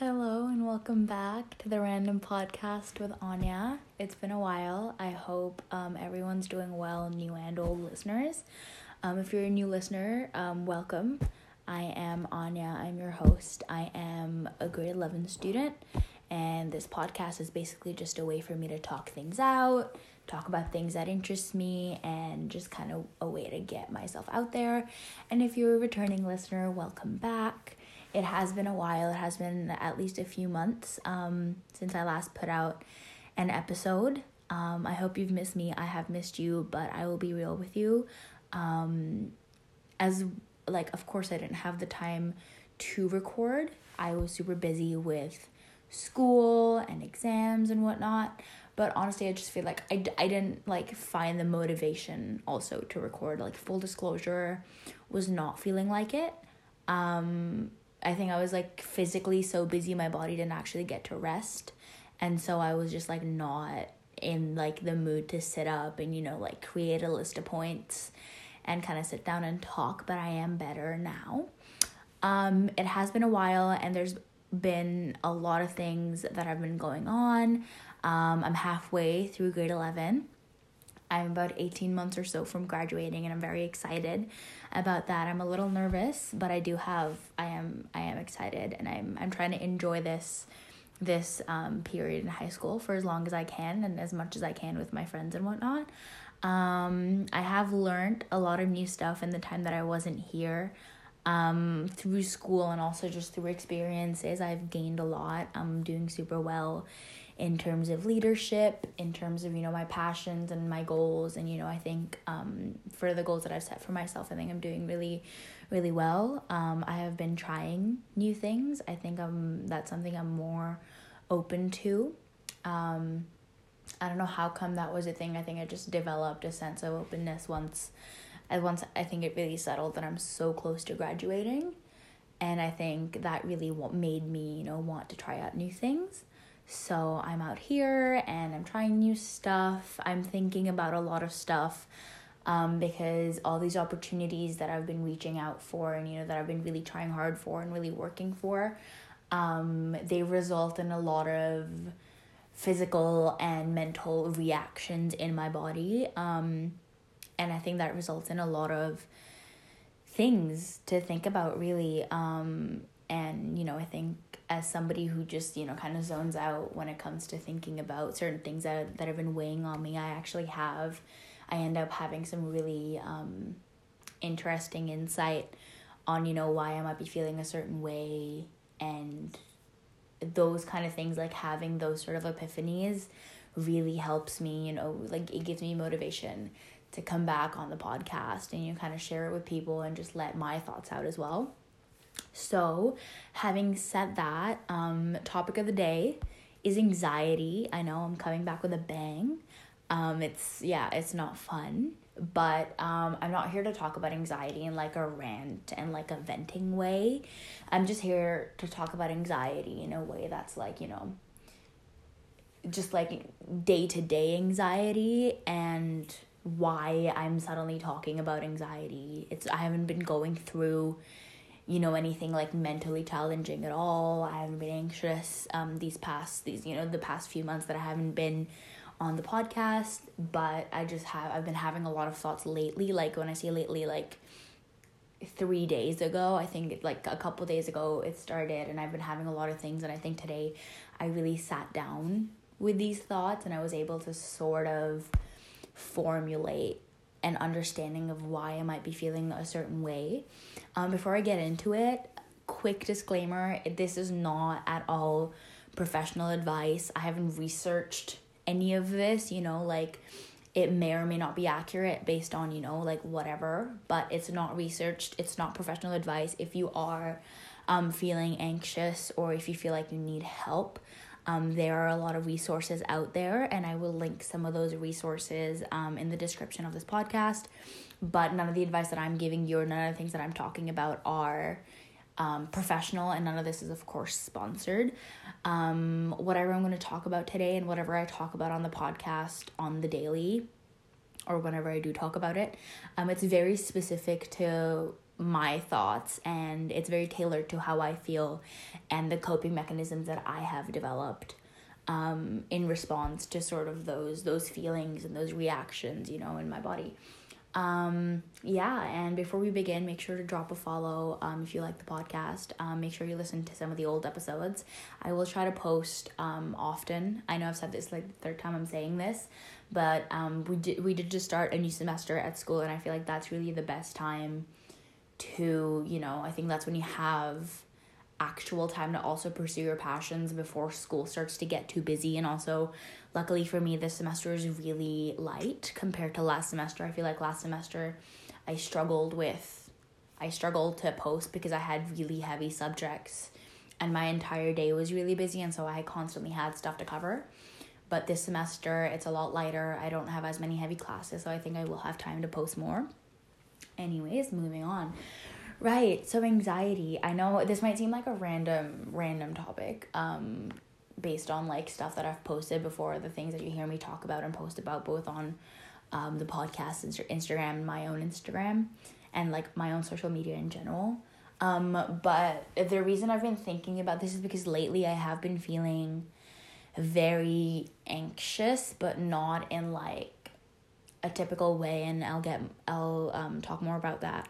Hello and welcome back to the Random Podcast with Anya. It's been a while. I hope everyone's doing well, new and old listeners. If you're a new listener, welcome. I am Anya. I'm your host. I am a grade 11 student, and this podcast is basically just a way for me to talk things out, talk about things that interest me, and just kind of a way to get myself out there. And if you're a returning listener, welcome back. It has been a while. It has been at least a few months since I last put out an episode. I hope you've missed me. I have missed you, but I will be real with you. Of course, I didn't have the time to record. I was super busy with school and exams and whatnot. But honestly, I just feel like I didn't find the motivation also to record. Full disclosure, was not feeling like it. I think I was physically so busy my body didn't actually get to rest, and so I was just not in the mood to sit up and create a list of points and kind of sit down and talk. But I am better now. It has been a while, and there's been a lot of things that have been going on. I'm halfway through grade 11. I'm about 18 months or so from graduating, and I'm very excited about that. I'm a little nervous, but I am excited, and I'm trying to enjoy this period in high school for as long as I can and as much as I can with my friends and whatnot. I have learned a lot of new stuff in the time that I wasn't here. Through school and also just through experiences, I've gained a lot. I'm doing super well in terms of leadership, in terms of, my passions and my goals. And, I think for the goals that I've set for myself, I think I'm doing really, really well. I have been trying new things. I think that's something I'm more open to. I don't know how come that was a thing. I think I just developed a sense of openness once I think it really settled that I'm so close to graduating. And I think that really made me, want to try out new things. So I'm out here and I'm trying new stuff. I'm thinking about a lot of stuff because all these opportunities that I've been reaching out for and, that I've been really trying hard for and really working for, they result in a lot of physical and mental reactions in my body. And I think that results in a lot of things to think about, really. And, I think as somebody who just, kind of zones out when it comes to thinking about certain things that have been weighing on me, I end up having some really interesting insight on, why I might be feeling a certain way. And those kind of things, having those sort of epiphanies really helps me, it gives me motivation to come back on the podcast and kind of share it with people and just let my thoughts out as well. So having said that, topic of the day is anxiety. I know I'm coming back with a bang. It's not fun, but I'm not here to talk about anxiety in a rant and a venting way. I'm just here to talk about anxiety in a way that's day-to-day anxiety and why I'm suddenly talking about anxiety. I haven't been going through, anything mentally challenging at all. I haven't been anxious the past few months that I haven't been on the podcast, but I've been having a lot of thoughts lately. When I say lately, 3 days ago, I think a couple days ago it started, and I've been having a lot of things, and I think today I really sat down with these thoughts and I was able to sort of formulate an understanding of why I might be feeling a certain way. Before I get into it, quick disclaimer, this is not at all professional advice. I haven't researched any of this, it may or may not be accurate based on, whatever, but it's not researched. It's not professional advice. If you are feeling anxious or if you feel like you need help, there are a lot of resources out there, and I will link some of those resources in the description of this podcast. But none of the advice that I'm giving you or none of the things that I'm talking about are professional, and none of this is, of course, sponsored. Whatever I'm going to talk about today and whatever I talk about on the podcast on the daily or whenever I do talk about it, it's very specific to my thoughts, and it's very tailored to how I feel and the coping mechanisms that I have developed in response to sort of those feelings and those reactions, you know, in my body. And before we begin, make sure to drop a follow if you like the podcast. Make sure you listen to some of the old episodes. I will try to post often. I know I've said this like the third time I'm saying this, but we did just start a new semester at school, and I feel like that's really the best time to, you know, I think that's when you have actual time to also pursue your passions before school starts to get too busy. And also, luckily for me, this semester is really light compared to last semester. I feel like last semester I struggled to post because I had really heavy subjects and my entire day was really busy, and so I constantly had stuff to cover. But this semester it's a lot lighter. I don't have as many heavy classes, so I think I will have time to post more. Anyways, moving on. Right, so anxiety. I know this might seem like a random topic, based on like stuff that I've posted before, the things that you hear me talk about and post about both on the podcast, Instagram, my own Instagram, and like my own social media in general. But the reason I've been thinking about this is because lately I have been feeling very anxious, but not in like a typical way, and I'll talk more about that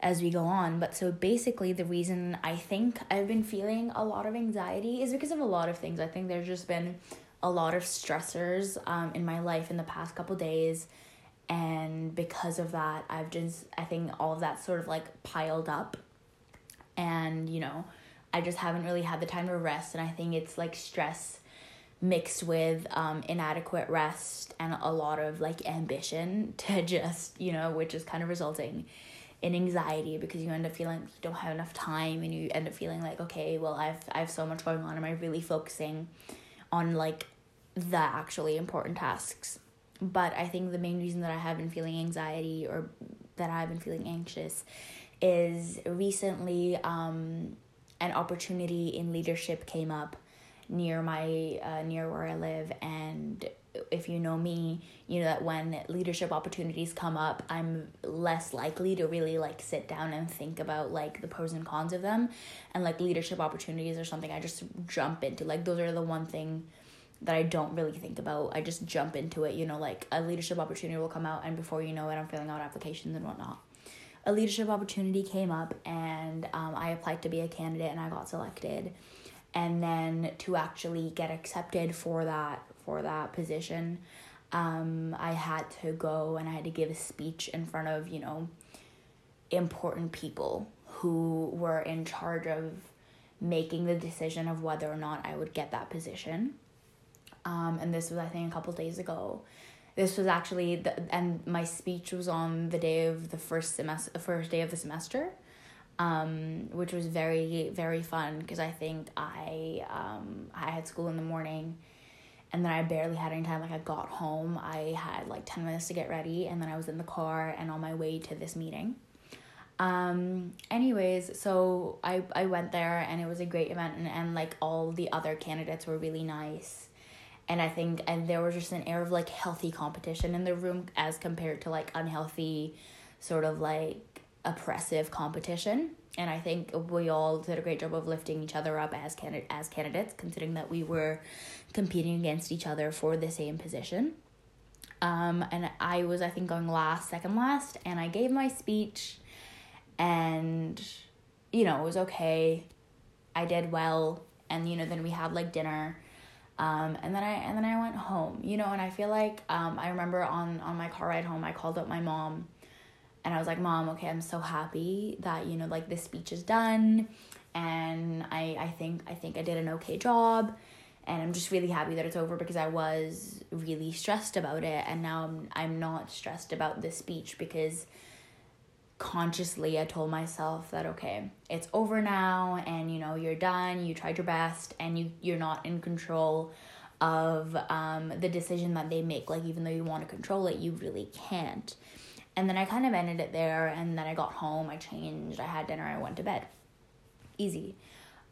as we go on. But so basically, the reason I think I've been feeling a lot of anxiety is because of a lot of things. I think there's just been a lot of stressors in my life in the past couple days, and because of that, I think all of that sort of like piled up, and you know, I just haven't really had the time to rest. And I think it's like stress mixed with inadequate rest and a lot of like ambition to just, you know, which is kind of resulting in anxiety, because you end up feeling you don't have enough time, and you end up feeling like, okay, well, I've so much going on, am I really focusing on like the actually important tasks? But I think the main reason that I have been feeling anxiety, or that I've been feeling anxious, is recently an opportunity in leadership came up near where I live. And if you know me, you know that when leadership opportunities come up, I'm less likely to really like sit down and think about like the pros and cons of them. And like leadership opportunities are something I just jump into. Like those are the one thing that I don't really think about. I just jump into it, you know, like a leadership opportunity will come out, and before you know it, I'm filling out applications and whatnot. A leadership opportunity came up, and I applied to be a candidate, and I got selected. And then to actually get accepted for that position, I had to go and I had to give a speech in front of, you know, important people who were in charge of making the decision of whether or not I would get that position. And this was, I think, a couple days ago. This was actually, and my speech was on the day of the first day of the semester. Which was very, very fun, because I think I had school in the morning, and then I barely had any time. Like I got home, I had like 10 minutes to get ready, and then I was in the car and on my way to this meeting. Anyways, so I went there, and it was a great event, and like all the other candidates were really nice. And I think, and there was just an air of like healthy competition in the room as compared to like unhealthy sort of like oppressive competition. And I think we all did a great job of lifting each other up as candidates, considering that we were competing against each other for the same position. And I was, I think, going second last, and I gave my speech, and you know, it was okay. I did well, and you know, then we had like dinner, and then I went home, you know. And I feel like I remember on my car ride home, I called up my mom. And I was like, Mom, okay, I'm so happy that, you know, like this speech is done, and I think I did an okay job, and I'm just really happy that it's over, because I was really stressed about it, and now I'm not stressed about this speech, because consciously I told myself that, okay, it's over now, and you know, you're done, you tried your best, and you're not in control of the decision that they make. Like even though you want to control it, you really can't. And then I kind of ended it there, and then I got home, I changed, I had dinner, I went to bed. Easy.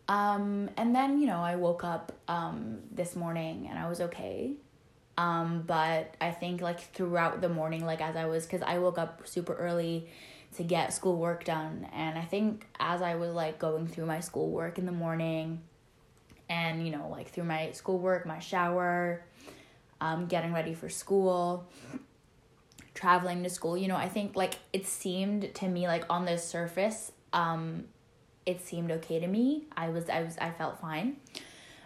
And then, you know, I woke up this morning, and I was okay. But I think, like, throughout the morning, like, as I was, because I woke up super early, to get schoolwork done. And I think as I was like going through my schoolwork in the morning and, you know, like through my schoolwork, my shower, getting ready for school, traveling to school, you know, I think like it seemed to me like on the surface, it seemed okay to me. I felt fine.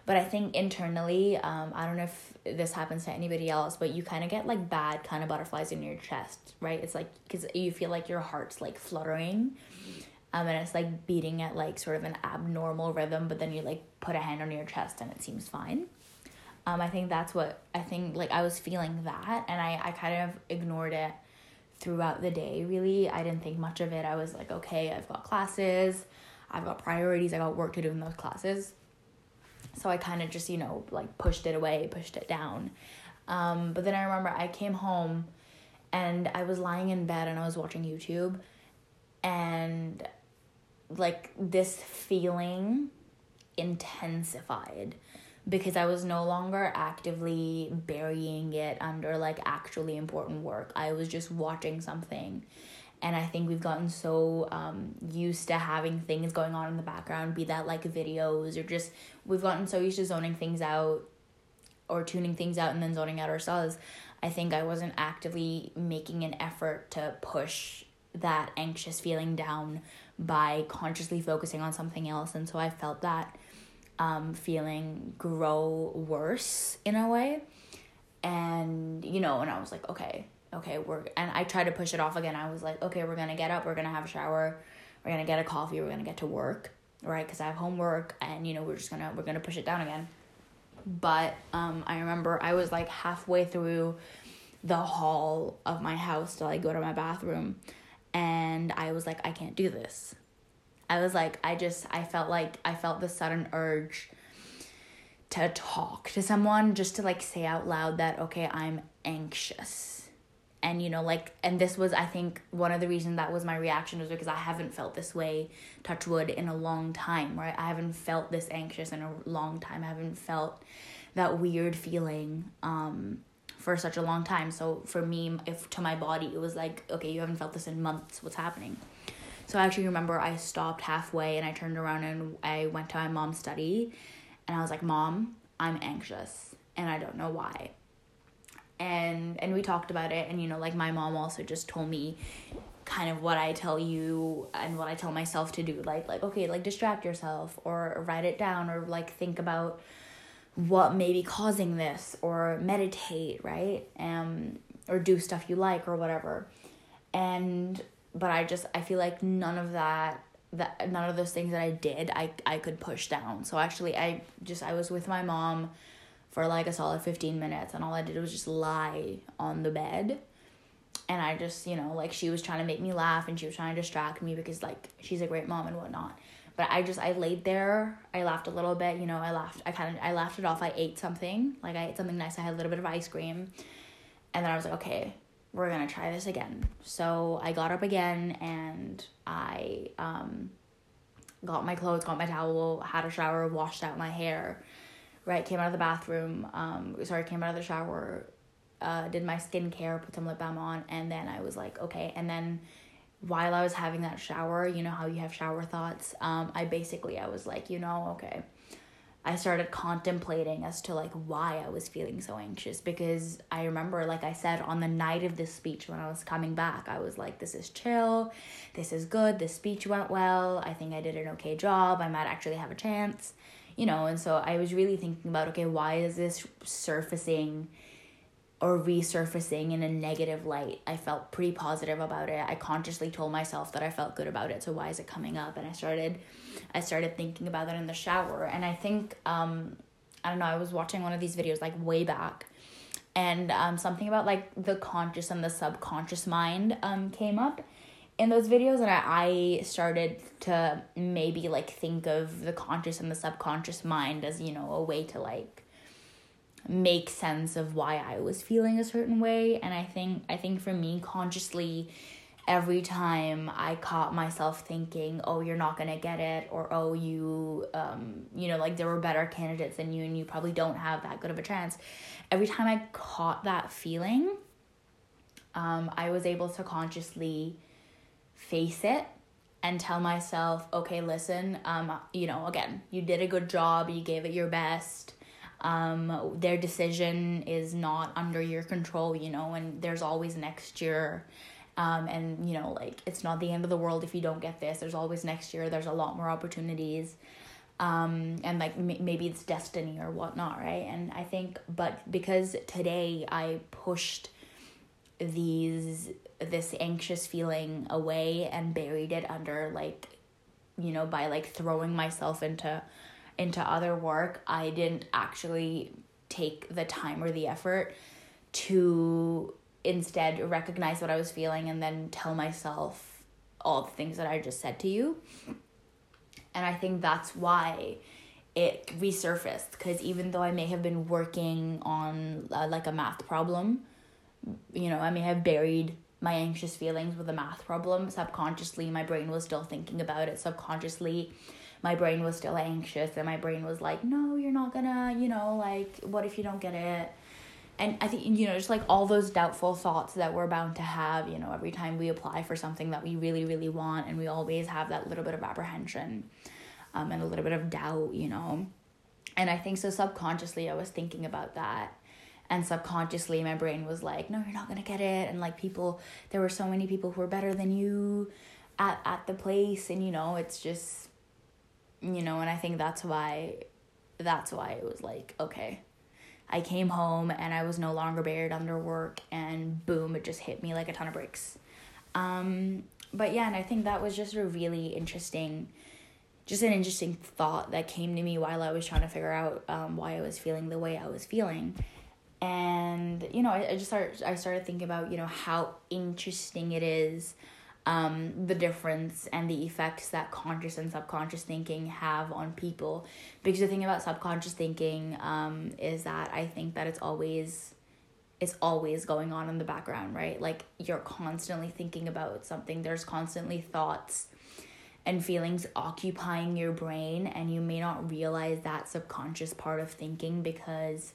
But I think internally, I don't know if this happens to anybody else, but you kind of get like bad kind of butterflies in your chest, right? It's like, because you feel like your heart's like fluttering, and it's like beating at like sort of an abnormal rhythm, but then you like put a hand on your chest and it seems fine. I think that's what, I think like I was feeling that, and I kind of ignored it throughout the day, really. I didn't think much of it. I was like, okay, I've got classes, I've got priorities, I got work to do in those classes. So I kind of just, you know, like pushed it away, pushed it down. But then I remember I came home and I was lying in bed and I was watching YouTube. And like this feeling intensified because I was no longer actively burying it under like actually important work. I was just watching something. And I think we've gotten so used to having things going on in the background, be that like videos or just, we've gotten so used to zoning things out or tuning things out and then zoning out ourselves. I think I wasn't actively making an effort to push that anxious feeling down by consciously focusing on something else. And so I felt that feeling grow worse in a way. And, you know, and I was like, okay, and I tried to push it off again. I was like, okay, we're going to get up, we're going to have a shower, we're going to get a coffee, we're going to get to work, right? Because I have homework and, you know, we're going to push it down again. But I remember I was like halfway through the hall of my house to like go to my bathroom. And I was like, I can't do this. I was like, I felt the sudden urge to talk to someone, just to like say out loud that, okay, I'm anxious. And, you know, like, and this was, I think, one of the reasons that was my reaction was because I haven't felt this way, touch wood, in a long time, right? I haven't felt this anxious in a long time. I haven't felt that weird feeling for such a long time. So for me, if to my body, it was like, okay, you haven't felt this in months. What's happening? So I actually remember I stopped halfway and I turned around and I went to my mom's study and I was like, Mom, I'm anxious and I don't know why. And we talked about it, and, you know, like, my mom also just told me kind of what I tell you and what I tell myself to do, like, okay, like, distract yourself or write it down or, like, think about what may be causing this or meditate, right, or do stuff you like or whatever. And but I feel like none of those things that I did, I could push down. So actually I was with my mom for like a solid 15 minutes, and all I did was just lie on the bed. And I just, you know, like, she was trying to make me laugh and she was trying to distract me because, like, she's a great mom and whatnot. But I laid there, I laughed a little bit, you know, I laughed it off. I ate something nice. I had a little bit of ice cream. And then I was like, okay, we're gonna try this again. So I got up again and I got my clothes, got my towel, had a shower, washed out my hair. Right, came out of the bathroom, came out of the shower, did my skincare, put some lip balm on, and then I was like, okay. And then while I was having that shower, you know how you have shower thoughts, I was like, you know, okay. I started contemplating as to, like, why I was feeling so anxious, because I remember, like I said, on the night of this speech when I was coming back, I was like, this is chill, this is good, this speech went well, I think I did an okay job, I might actually have a chance. You know, and so I was really thinking about, okay, why is this surfacing or resurfacing in a negative light? I felt pretty positive about it. I consciously told myself that I felt good about it. So why is it coming up? And I started thinking about that in the shower. And I think, I don't know, I was watching one of these videos like way back. And something about like the conscious and the subconscious mind came up in those videos, and I started to maybe like think of the conscious and the subconscious mind as, you know, a way to like make sense of why I was feeling a certain way. And I think for me, consciously, every time I caught myself thinking, oh, you're not gonna get it, or oh, you you know, like, there were better candidates than you and you probably don't have that good of a chance, every time I caught that feeling, I was able to consciously face it and tell myself, okay, listen, again, you did a good job, you gave it your best. Their decision is not under your control, and there's always next year. It's not the end of the world if you don't get this. There's always next year. There's a lot more opportunities. Maybe it's destiny or whatnot, right? And I think, but because today I pushed this anxious feeling away and buried it under, by throwing myself into other work, I didn't actually take the time or the effort to instead recognize what I was feeling and then tell myself all the things that I just said to you. And I think that's why it resurfaced, because even though I may have been working on a math problem, I may have buried my anxious feelings with a math problem. Subconsciously, my brain was still thinking about it. Subconsciously, my brain was still anxious, and my brain was like, no, you're not gonna, what if you don't get it? And I think, just all those doubtful thoughts that we're bound to have, every time we apply for something that we really, really want, and we always have that little bit of apprehension and a little bit of doubt, And I think so subconsciously I was thinking about that. And subconsciously my brain was like, no, you're not going to get it. And there were so many people who were better than you at the place. And, it's just, and I think that's why it was like, okay. I came home and I was no longer buried under work, and boom, it just hit me like a ton of bricks. And I think that was just an interesting thought that came to me while I was trying to figure out why I was feeling the way I was feeling. And, I started thinking about, how interesting it is, the difference and the effects that conscious and subconscious thinking have on people. Because the thing about subconscious thinking is that I think that it's always going on in the background, right? Like, you're constantly thinking about something. There's constantly thoughts and feelings occupying your brain, and you may not realize that subconscious part of thinking because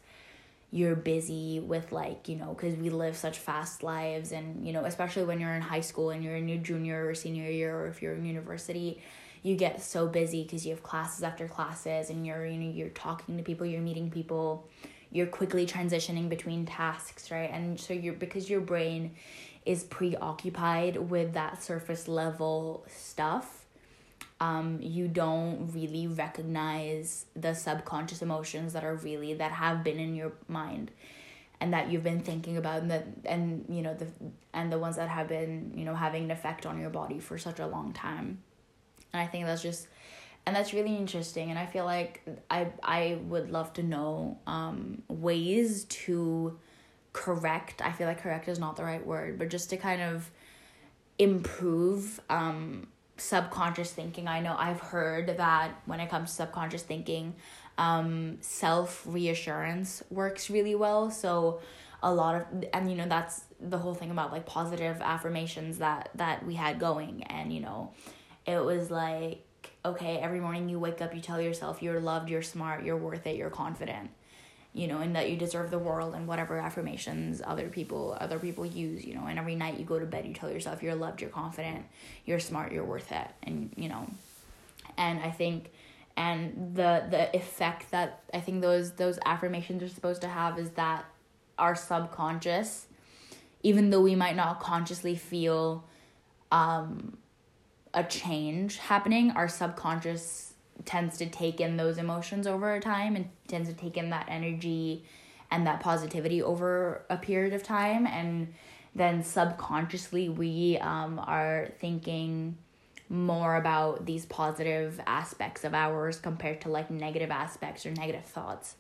you're busy with because we live such fast lives, and especially when you're in high school and you're in your junior or senior year, or if you're in university, you get so busy because you have classes after classes, and you're talking to people, you're meeting people, you're quickly transitioning between tasks, right? And so because your brain is preoccupied with that surface level stuff, you don't really recognize the subconscious emotions that have been in your mind and that you've been thinking about, and the ones that have been, having an effect on your body for such a long time. And I think that's really interesting. And I feel like I would love to know, ways to correct. I feel like correct is not the right word, but just to kind of improve, subconscious thinking. I know I've heard that when it comes to subconscious thinking, self-reassurance works really well. So that's the whole thing about positive affirmations that we had going. And, it was like, okay, every morning you wake up, you tell yourself you're loved, you're smart, you're worth it, you're confident, and that you deserve the world, and whatever affirmations other people use, and every night you go to bed, you tell yourself you're loved, you're confident, you're smart, you're worth it. And, and I think, and the effect that I think those affirmations are supposed to have is that our subconscious, even though we might not consciously feel, a change happening, our subconscious tends to take in those emotions over time, and tends to take in that energy and that positivity over a period of time. And then subconsciously we are thinking more about these positive aspects of ours compared to negative aspects or negative thoughts.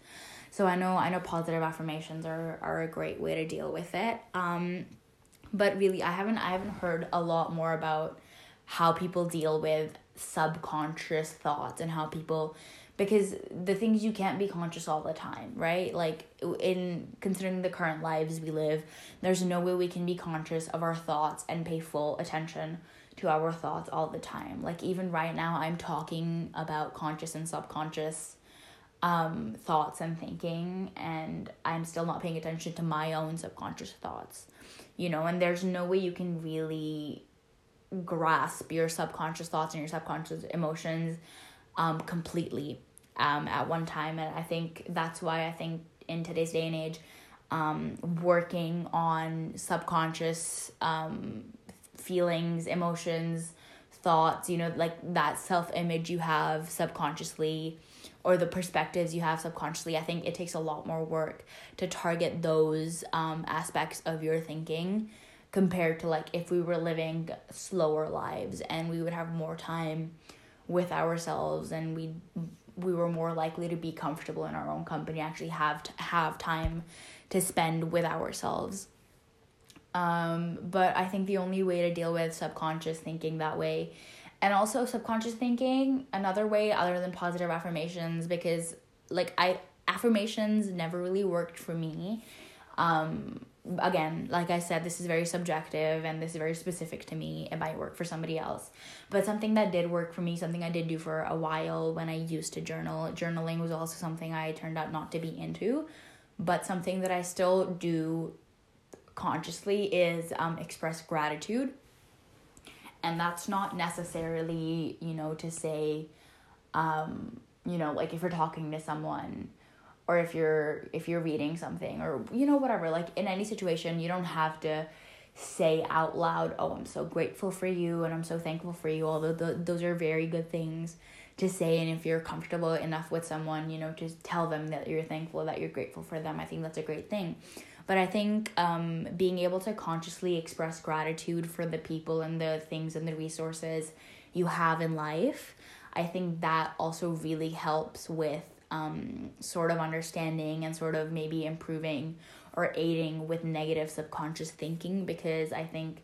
So I know positive affirmations are a great way to deal with it. But really I haven't heard a lot more about how people deal with subconscious thoughts, and because the things you can't be conscious all the time, right? Considering the current lives we live, there's no way we can be conscious of our thoughts and pay full attention to our thoughts all the time. Even right now I'm talking about conscious and subconscious thoughts and thinking, and I'm still not paying attention to my own subconscious thoughts, and there's no way you can really grasp your subconscious thoughts and your subconscious emotions completely at one time. And I think that's why I think in today's day and age, working on subconscious feelings, emotions, thoughts, you know, like that self-image you have subconsciously or the perspectives you have subconsciously, I think it takes a lot more work to target those aspects of your thinking compared to like if we were living slower lives and we would have more time with ourselves and we were more likely to be comfortable in our own company, actually have time to spend with ourselves. But I think the only way to deal with subconscious thinking that way, and also subconscious thinking another way other than positive affirmations, because like affirmations never really worked for me. Again, like I said, this is very subjective and this is very specific to me. It might work for somebody else. But something that did work for me, something I did do for a while when I used to journal. Journaling was also something I turned out not to be into, but something that I still do consciously is express gratitude. And that's not necessarily, you know, to say, you know, like if you're talking to someone, or if you're reading something, or, you know, whatever, like in any situation, you don't have to say out loud, oh, I'm so grateful for you and I'm so thankful for you, although those are very good things to say. And if you're comfortable enough with someone, you know, to tell them that you're thankful, that you're grateful for them, I think that's a great thing. But I think being able to consciously express gratitude for the people and the things and the resources you have in life, I think that also really helps with sort of understanding and sort of maybe improving or aiding with negative subconscious thinking, because I think,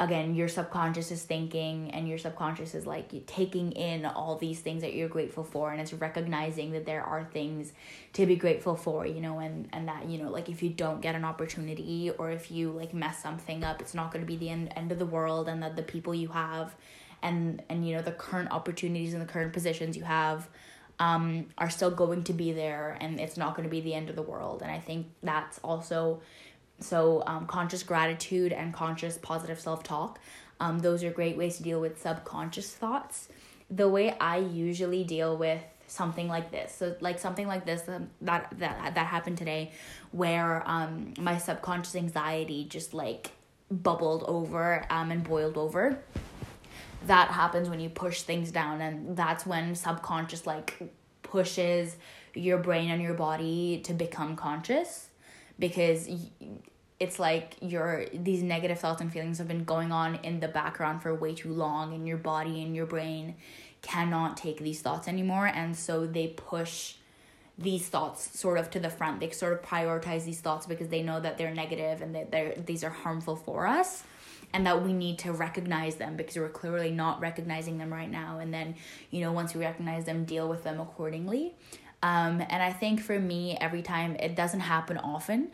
again, your subconscious is thinking and your subconscious is like taking in all these things that you're grateful for, and it's recognizing that there are things to be grateful for, you know, and that, you know, like if you don't get an opportunity or if you like mess something up, it's not going to be the end of the world, and that the people you have and you know, the current opportunities and the current positions you have are still going to be there, and it's not going to be the end of the world. And I think that's also, so conscious gratitude and conscious positive self-talk, those are great ways to deal with subconscious thoughts. The way I usually deal with something like this, so like something like this that happened today, where my subconscious anxiety just like bubbled over and boiled over. That happens when you push things down, and that's when subconscious like pushes your brain and your body to become conscious, because it's like these negative thoughts and feelings have been going on in the background for way too long, and your body and your brain cannot take these thoughts anymore, and so they push these thoughts sort of to the front. They sort of prioritize these thoughts because they know that they're negative and that these are harmful for us, and that we need to recognize them because we're clearly not recognizing them right now. And then, you know, once we recognize them, deal with them accordingly. And I think for me, every time, it doesn't happen often.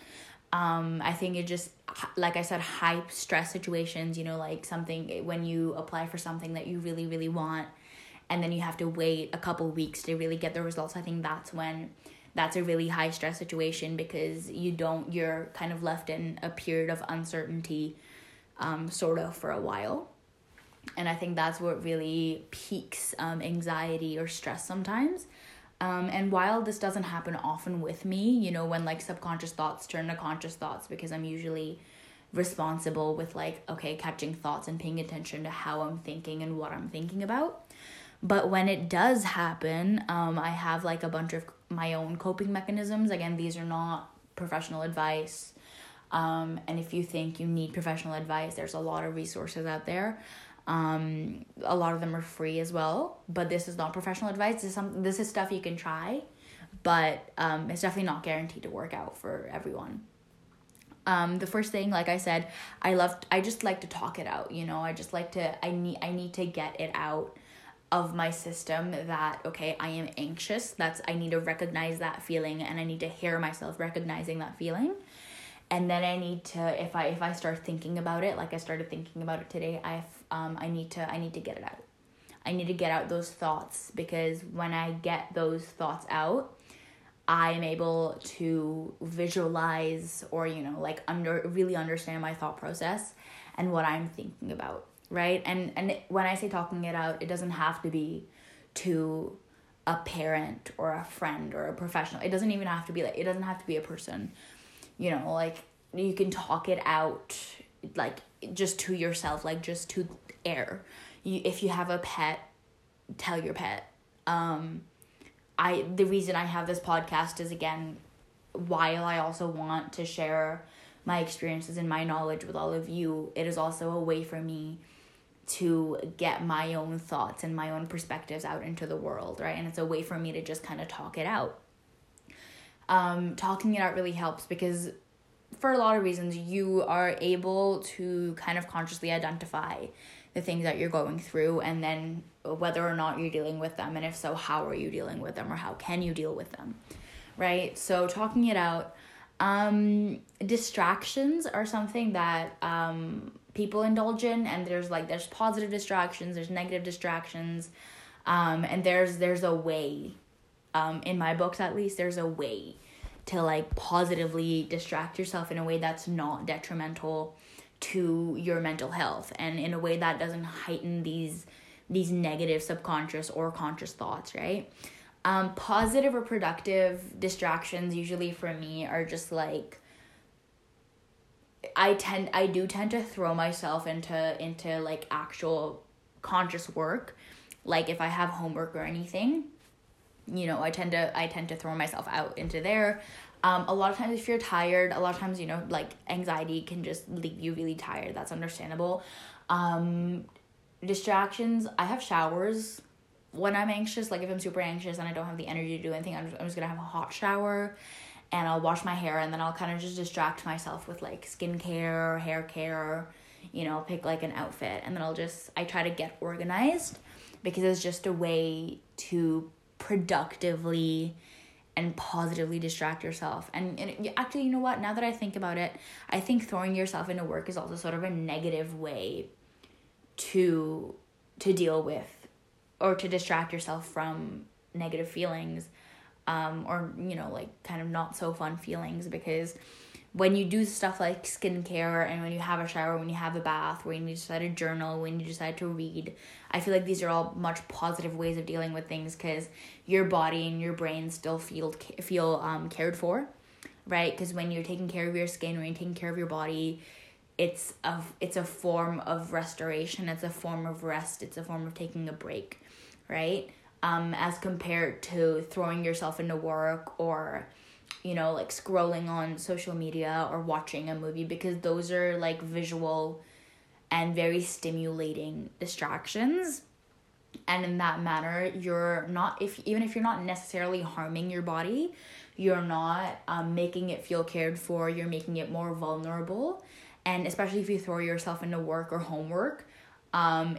I think it just, like I said, high stress situations, you know, like something, when you apply for something that you really, really want, and then you have to wait a couple weeks to really get the results. I think that's when that's a really high stress situation, because you're kind of left in a period of uncertainty sort of for a while. And I think that's what really piques anxiety or stress sometimes. And while this doesn't happen often with me, you know, when like subconscious thoughts turn to conscious thoughts, because I'm usually responsible with like, okay, catching thoughts and paying attention to how I'm thinking and what I'm thinking about. But when it does happen, I have like a bunch of my own coping mechanisms. Again, these are not professional advice. And if you think you need professional advice, there's a lot of resources out there. A lot of them are free as well, but this is not professional advice. This is stuff you can try, but it's definitely not guaranteed to work out for everyone. The first thing, like I said, I just like to talk it out, you know. I need to get it out of my system that, okay, I am anxious. I need to recognize that feeling, and I need to hear myself recognizing that feeling. And then I need to, if I start thinking about it, like I started thinking about it today, I need to get it out. I need to get out those thoughts, because when I get those thoughts out, I'm able to visualize, or, you know, like really understand my thought process and what I'm thinking about. right? And when I say talking it out, it doesn't have to be to a parent or a friend or a professional. It doesn't even have to be like, it doesn't have to be a person, you know, like you can talk it out, like just to yourself, like just to air. If you have a pet, tell your pet. The reason I have this podcast is, again, while I also want to share my experiences and my knowledge with all of you, it is also a way for me to get my own thoughts and my own perspectives out into the world, right? And it's a way for me to just kind of talk it out. Talking it out really helps because for a lot of reasons, you are able to kind of consciously identify the things that you're going through and then whether or not you're dealing with them, and if so, how are you dealing with them or how can you deal with them, right? So talking it out. Distractions are something that people indulge in, and there's positive distractions, there's negative distractions, and there's a way, in my books at least, there's a way to like positively distract yourself in a way that's not detrimental to your mental health and in a way that doesn't heighten these negative subconscious or conscious thoughts, right? Positive or productive distractions usually for me are just like, I do tend to throw myself into like actual conscious work. Like if I have homework or anything, you know, I tend to throw myself out into there. A lot of times if you're tired, a lot of times, you know, like anxiety can just leave you really tired. That's understandable. Distractions, I have showers when I'm anxious. Like if I'm super anxious and I don't have the energy to do anything, I'm just gonna have a hot shower and I'll wash my hair, and then I'll kind of just distract myself with like skincare, hair care, you know, pick like an outfit, and then I try to get organized because it's just a way to productively and positively distract yourself. And actually, you know what? Now that I think about it, I think throwing yourself into work is also sort of a negative way to deal with or to distract yourself from negative feelings, or, you know, like kind of not so fun feelings, because when you do stuff like skincare and when you have a shower, when you have a bath, when you decide to journal, when you decide to read, I feel like these are all much positive ways of dealing with things because your body and your brain still feel cared for, right? Because when you're taking care of your skin, when you're taking care of your body, it's a form of restoration. It's a form of rest. It's a form of taking a break, right? As compared to throwing yourself into work or, you know, like scrolling on social media or watching a movie, because those are like visual and very stimulating distractions. And in that manner, even if you're not necessarily harming your body, you're not making it feel cared for, you're making it more vulnerable. And especially if you throw yourself into work or homework,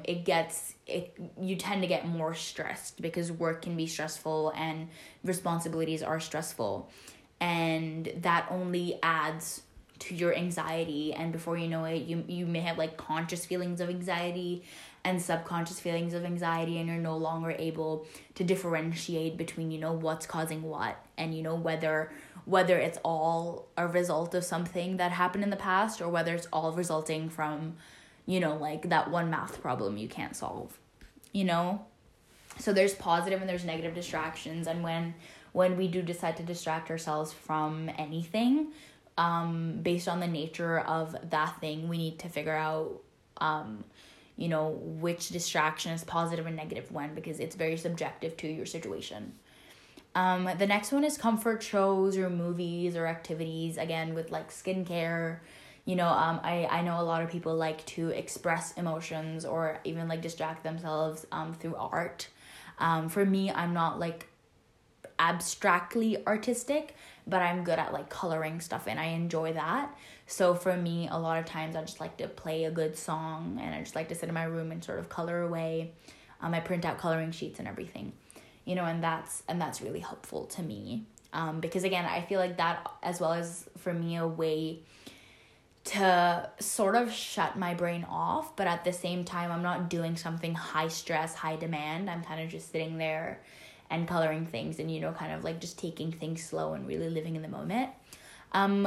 you tend to get more stressed because work can be stressful and responsibilities are stressful. And that only adds to your anxiety, and before you know it, you may have like conscious feelings of anxiety and subconscious feelings of anxiety, and you're no longer able to differentiate between, you know, what's causing what, and, you know, whether it's all a result of something that happened in the past or whether it's all resulting from, you know, like that one math problem you can't solve, you know? So there's positive and there's negative distractions, and when we do decide to distract ourselves from anything, based on the nature of that thing, we need to figure out, you know, which distraction is positive and negative when, because it's very subjective to your situation. The next one is comfort shows or movies or activities, again, with like skincare. You know, I know a lot of people like to express emotions or even like distract themselves through art. For me, I'm not like abstractly artistic, but I'm good at like coloring stuff and I enjoy that. So for me, a lot of times I just like to play a good song and I just like to sit in my room and sort of color away. I print out coloring sheets and everything, you know, and that's really helpful to me. Because again, I feel like that, as well as for me, a way to sort of shut my brain off, but at the same time, I'm not doing something high stress, high demand. I'm kind of just sitting there and coloring things and, you know, kind of like just taking things slow and really living in the moment.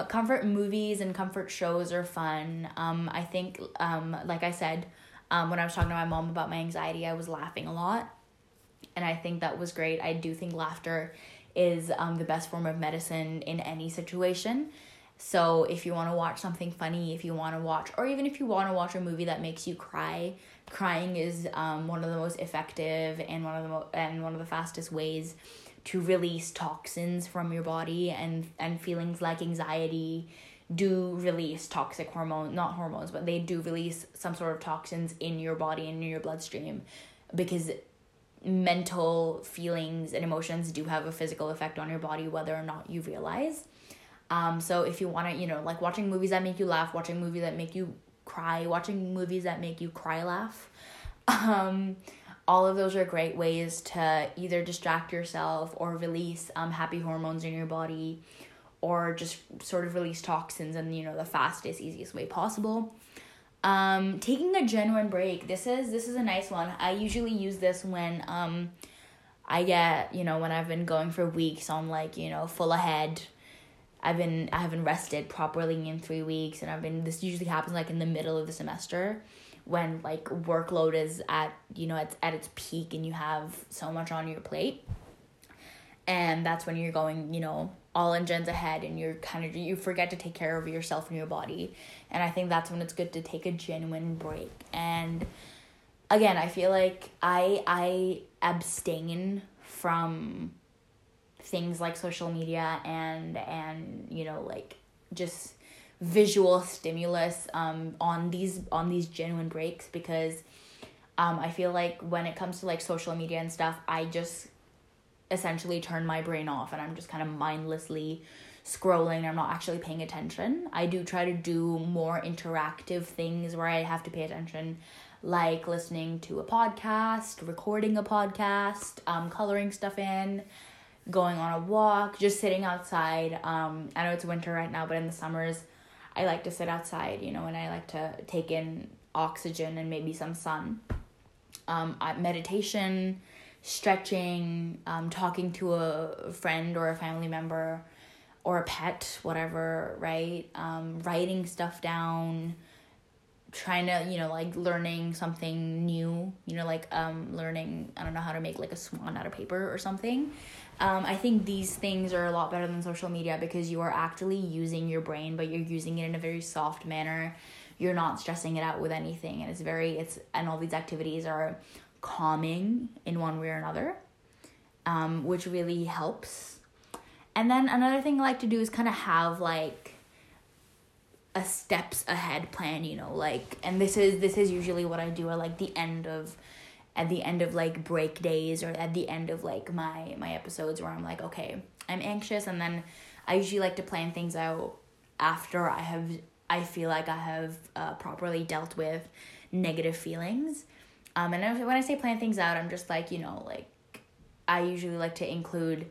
Comfort movies and comfort shows are fun. I think, like I said, When I was talking to my mom about my anxiety, I was laughing a lot. And I think that was great. I do think laughter is the best form of medicine in any situation. So if you want to watch something funny, or even if you want to watch a movie that makes you cry, crying is one of the most effective and one of the fastest ways to release toxins from your body, and feelings like anxiety do release toxic hormones, not hormones, but they do release some sort of toxins in your body and in your bloodstream, because mental feelings and emotions do have a physical effect on your body, whether or not you realize. So if you want to, like watching movies that make you laugh, watching movies that make you cry, watching movies that make you cry laugh, all of those are great ways to either distract yourself or release happy hormones in your body, or just sort of release toxins in, the fastest, easiest way possible. Taking a genuine break. This is a nice one. I usually use this when I get, when I've been going for weeks on full ahead. I haven't rested properly in 3 weeks, and this usually happens in the middle of the semester, when workload is at, at its peak and you have so much on your plate. And that's when you're going, all engines ahead, and you're you forget to take care of yourself and your body. And I think that's when it's good to take a genuine break. And again, I feel like I abstain from things like social media and just visual stimulus on these genuine breaks, because I feel like when it comes to social media and stuff, I just essentially turn my brain off, and I'm just mindlessly scrolling, and I'm not actually paying attention. I do try to do more interactive things where I have to pay attention, like listening to a podcast, recording a podcast, coloring stuff in, going on a walk, just sitting outside. I know it's winter right now, but in the summers I like to sit outside, and I like to take in oxygen and maybe some sun. Meditation, stretching, talking to a friend or a family member or a pet, whatever, right? Writing stuff down, trying to, learning something new, learning, I don't know, how to make a swan out of paper or something. I think these things are a lot better than social media, because you are actually using your brain, but you're using it in a very soft manner. You're not stressing it out with anything, and and all these activities are calming in one way or another, which really helps. And then another thing I like to do is have a steps ahead plan, and this is usually what I do at the end of break days, or at the end of my episodes, where I'm okay, I'm anxious, and then I usually like to plan things out after I feel like I have properly dealt with negative feelings. And when I say plan things out, I'm just I usually like to include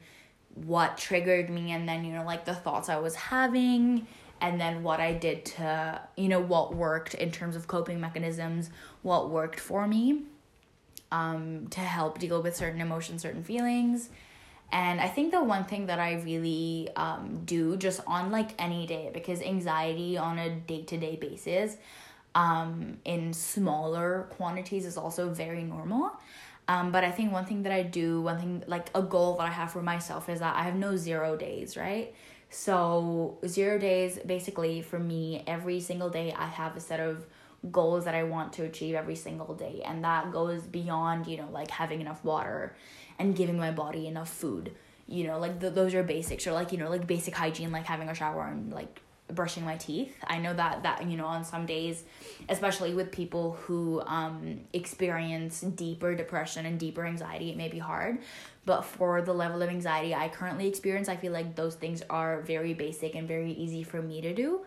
what triggered me, and then, the thoughts I was having, and then what I did to, what worked in terms of coping mechanisms, what worked for me, to help deal with certain emotions, certain feelings. And I think the one thing that I really do just on any day, because anxiety on a day-to-day basis, in smaller quantities is also very normal. But I think a goal that I have for myself is that I have no 0 days, right? So 0 days, basically for me, every single day I have a set of goals that I want to achieve every single day. And that goes beyond, having enough water and giving my body enough food, those are basics, or basic hygiene, having a shower and brushing my teeth. I know that on some days, especially with people who experience deeper depression and deeper anxiety, it may be hard, but for the level of anxiety I currently experience, I feel like those things are very basic and very easy for me to do.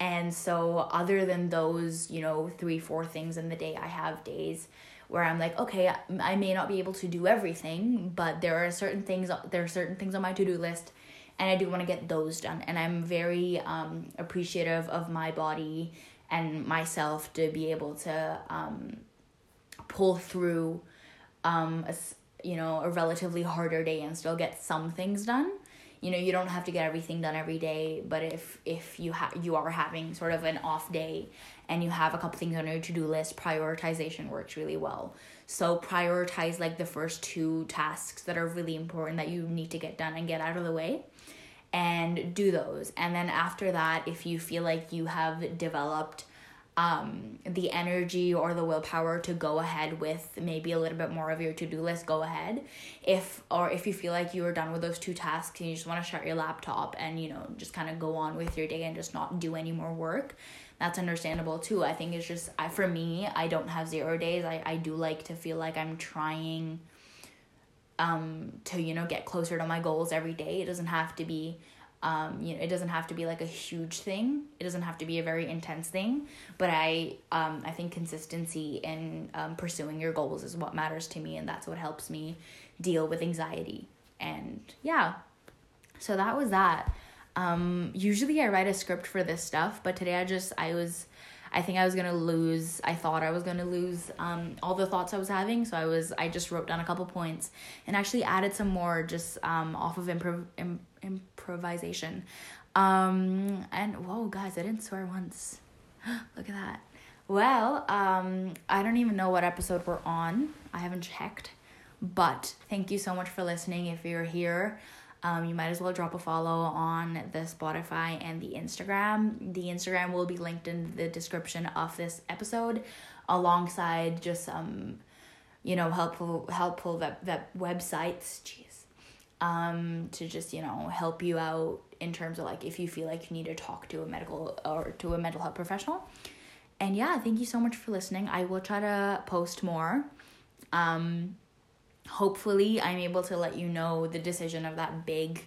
And so other than those 3-4 things in the day, I have days where I'm okay, I may not be able to do everything, but there are certain things on my to-do list, and I do want to get those done. And I'm very appreciative of my body and myself to be able to pull through a relatively harder day and still get some things done, you know, you don't have to get everything done every day, but if you are having sort of an off day and you have a couple things on your to-do list, prioritization works really well. So prioritize like the first two tasks that are really important that you need to get done and get out of the way, and do those. And then after that, if you feel like you have developed the energy or the willpower to go ahead with maybe a little bit more of your to-do list, go ahead. If you feel like you are done with those two tasks and you just want to shut your laptop and, you know, just kind of go on with your day and just not do any more work, that's understandable too. I think it's just, for me, I don't have 0 days. I do like to feel like I'm trying to, you know, get closer to my goals every day. It doesn't have to be it doesn't have to be like a huge thing. It doesn't have to be a very intense thing, but I think consistency in pursuing your goals is what matters to me, and that's what helps me deal with anxiety. And yeah, so that was that. Usually I write a script for this stuff, but today I thought I was going to lose all the thoughts I was having. So I just wrote down a couple points and actually added some more just off of improvisation. And whoa, guys, I didn't swear once. Look at that. Well, I don't even know what episode we're on. I haven't checked. But thank you so much for listening. If you're here, you might as well drop a follow on the Spotify and the Instagram. The Instagram will be linked in the description of this episode, alongside just some, you know, helpful websites. Jeez, to just, you know, help you out in terms of like if you feel like you need to talk to a mental health professional. And yeah, thank you so much for listening. I will try to post more. Hopefully I'm able to let you know the decision of that big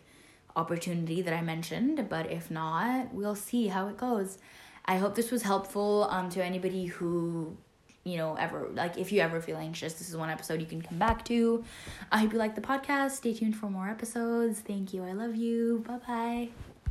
opportunity that I mentioned, but if not, we'll see how it goes. I hope this was helpful to anybody who, you know, ever, like, if you ever feel anxious, this is one episode you can come back to. I hope you like the podcast. Stay tuned for more episodes. Thank you. I love you. Bye-bye.